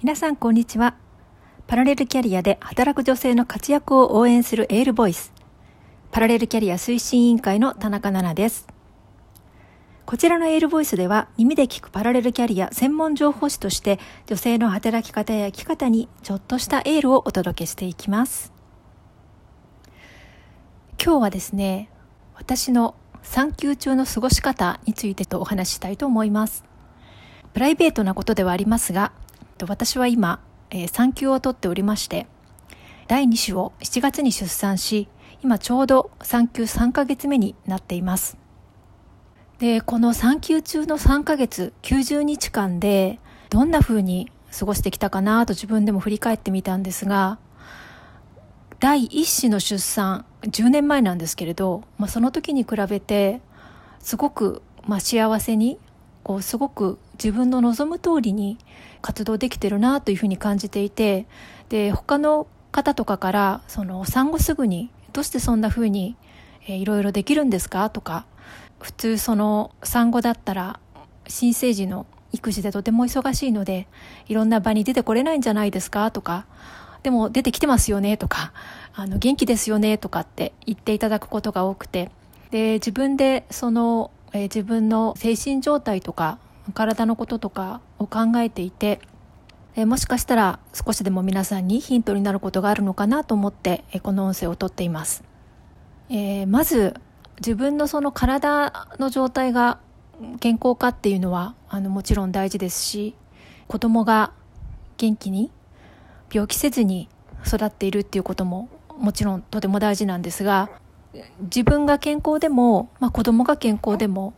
皆さんこんにちは。パラレルキャリアで働く女性の活躍を応援するエールボイス、パラレルキャリア推進委員会の田中奈々です。こちらのエールボイスでは、耳で聞くパラレルキャリア専門情報誌として、女性の働き方や生き方にちょっとしたエールをお届けしていきます。今日はですね、私の産休中の過ごし方についてとお話ししたいと思います。プライベートなことではありますが、私は今産休を取っておりまして、第2子を7月に出産し、今ちょうど産休3ヶ月目になっています。で、この産休中の3ヶ月90日間でどんな風に過ごしてきたかなと自分でも振り返ってみたんですが、第1子の出産10年前なんですけれど、その時に比べてすごく、幸せにすごく自分の望む通りに活動できてるなというふうに感じていて、で、他の方とかから、産後すぐにどうしてそんなふうにいろいろできるんですかとか、普通産後だったら新生児の育児でとても忙しいのでいろんな場に出てこれないんじゃないですかとか、でも出てきてますよねとか、元気ですよねとかって言っていただくことが多くて、で、自分で自分の精神状態とか体のこととかを考えていて、もしかしたら少しでも皆さんにヒントになることがあるのかなと思ってこの音声を撮っています。まず自分の体の状態が健康かっていうのはもちろん大事ですし、子供が元気に病気せずに育っているっていうことももちろんとても大事なんですが、自分が健康でも、子供が健康でも、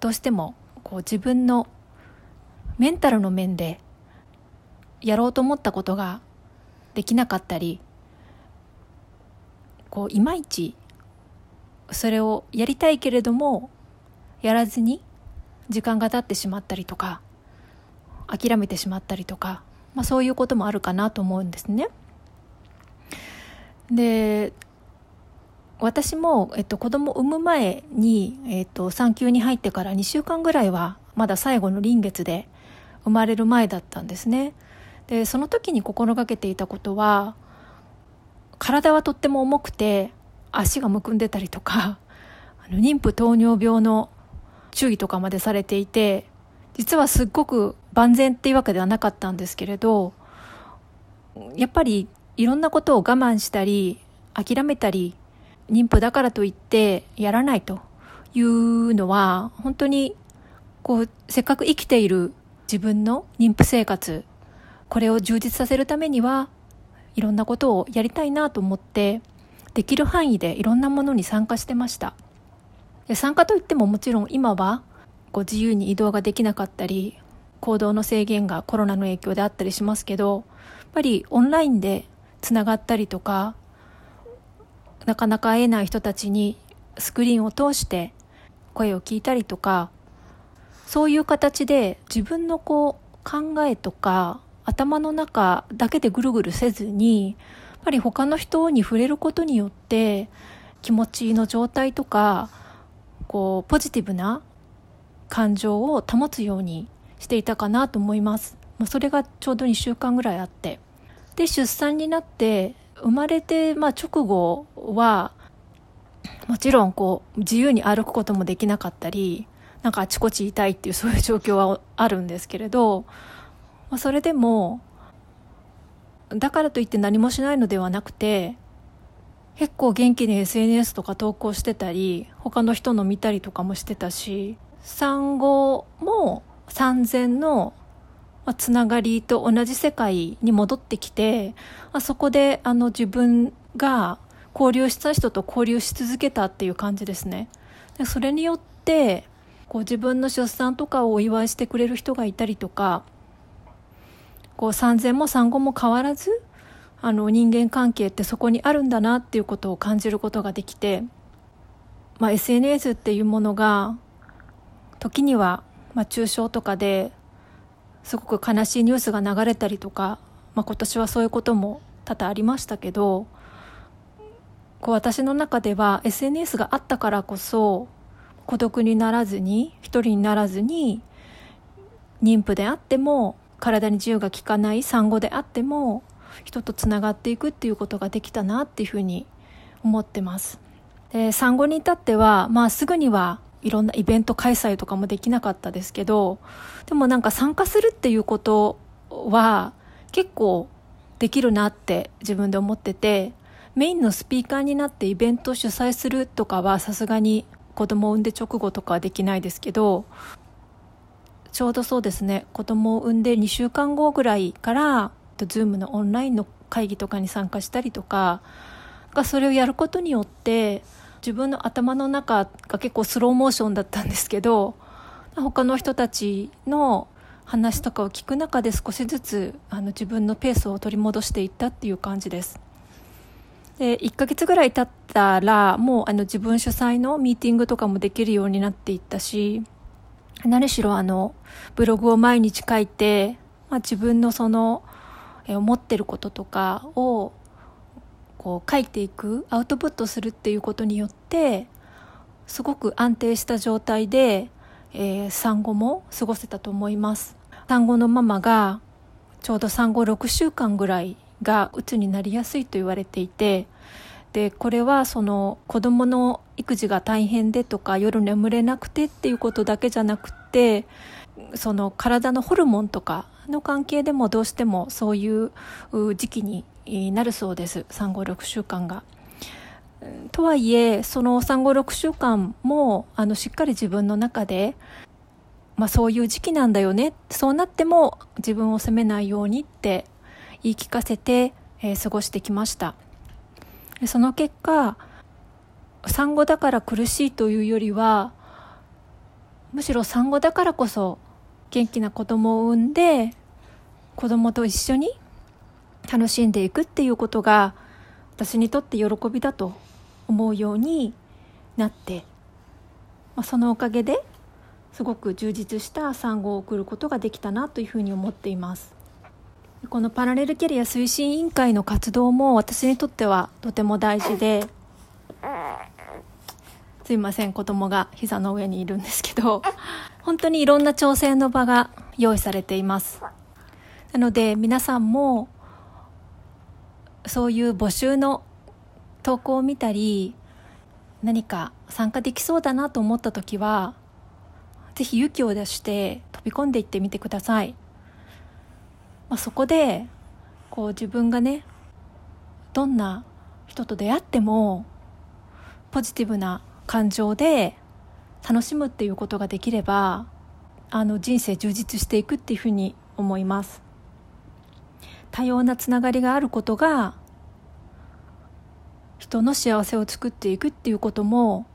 どうしても自分のメンタルの面でやろうと思ったことができなかったり、いまいちそれをやりたいけれどもやらずに時間が経ってしまったりとか、諦めてしまったりとか、そういうこともあるかなと思うんですね。で、私も、子供を産む前に、産休に入ってから2週間ぐらいはまだ最後の臨月で、生まれる前だったんですね。で、その時に心がけていたことは、体はとっても重くて足がむくんでたりとか、妊婦糖尿病の注意とかまでされていて、実はすっごく万全っていうわけではなかったんですけれど、やっぱりいろんなことを我慢したり諦めたり、妊婦だからといってやらないというのは、本当にせっかく生きている自分の妊婦生活、これを充実させるためにはいろんなことをやりたいなと思って、できる範囲でいろんなものに参加してました。参加といっても、もちろん今は自由に移動ができなかったり、行動の制限がコロナの影響であったりしますけど、やっぱりオンラインでつながったりとか、なかなか会えない人たちにスクリーンを通して声を聞いたりとか、そういう形で自分の考えとか頭の中だけでぐるぐるせずに、やっぱり他の人に触れることによって気持ちの状態とか、ポジティブな感情を保つようにしていたかなと思います。それがちょうど2週間ぐらいあって、で、出産になって生まれて、直後はもちろん自由に歩くこともできなかったり、なんかあちこち痛いっていう、そういう状況はあるんですけれど、それでもだからといって何もしないのではなくて、結構元気に SNS とか投稿してたり、他の人の見たりとかもしてたし、産後も産前のつながりと同じ世界に戻ってきて、そこで自分が交流した人と交流し続けたっていう感じですね。で、それによって自分の出産とかをお祝いしてくれる人がいたりとか、産前も産後も変わらず人間関係ってそこにあるんだなっていうことを感じることができて、SNS っていうものが時には中傷とかですごく悲しいニュースが流れたりとか、今年はそういうことも多々ありましたけど、私の中では SNS があったからこそ、孤独にならずに、一人にならずに、妊婦であっても体に自由が利かない産後であっても人とつながっていくっていうことができたなっていうふうに思ってます。で、産後に至っては、すぐにはいろんなイベント開催とかもできなかったですけど、でもなんか参加するっていうことは結構できるなって自分で思ってて、メインのスピーカーになってイベントを主催するとかはさすがに子供を産んで直後とかはできないですけど、ちょうどそうですね、子供を産んで2週間後ぐらいからZoomのオンラインの会議とかに参加したりとか、それをやることによって自分の頭の中が結構スローモーションだったんですけど、他の人たちの話とかを聞く中で少しずつ自分のペースを取り戻していったっていう感じです。で、1ヶ月ぐらい経ったらもう自分主催のミーティングとかもできるようになっていったし、何しろブログを毎日書いて、自分のその思ってることとかをこう書いていく、アウトプットするっていうことによってすごく安定した状態で、産後も過ごせたと思います。産後のママがちょうど産後6週間ぐらいがうつになりやすいと言われていて、でこれはその子供の育児が大変でとか夜眠れなくてっていうことだけじゃなくて、その体のホルモンとかの関係でもどうしてもそういう時期になるそうです、産後6週間が。とはいえその産後6週間もしっかり自分の中で、そういう時期なんだよね、そうなっても自分を責めないようにって言い聞かせて、過ごしてきました。その結果、産後だから苦しいというよりは、むしろ産後だからこそ元気な子供を産んで子供と一緒に楽しんでいくっていうことが私にとって喜びだと思うようになって、そのおかげですごく充実した産後を送ることができたなというふうに思っています。このパラレルキャリア推進委員会の活動も私にとってはとても大事で、すいません、子供が膝の上にいるんですけど、本当にいろんな挑戦の場が用意されています。なので皆さんもそういう募集の投稿を見たり、何か参加できそうだなと思った時はぜひ勇気を出して飛び込んでいってみてください。そこでこう自分がどんな人と出会ってもポジティブな感情で楽しむっていうことができれば、人生充実していくっていうふうに思います。多様なつながりがあることが人の幸せを作っていくっていうことも、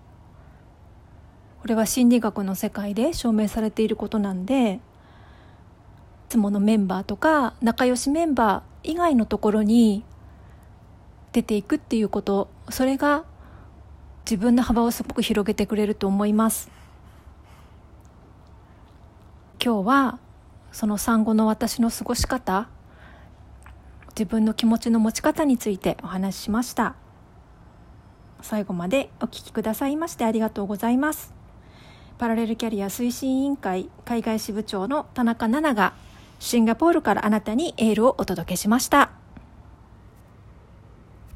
これは心理学の世界で証明されていることなんで、いつものメンバーとか仲良しメンバー以外のところに出ていくっていうこと、それが自分の幅をすごく広げてくれると思います。今日はその産後の私の過ごし方、自分の気持ちの持ち方についてお話ししました。最後までお聞きくださいましてありがとうございます。パラレルキャリア推進委員会海外支部長の田中奈々がシンガポールからあなたにエールをお届けしました。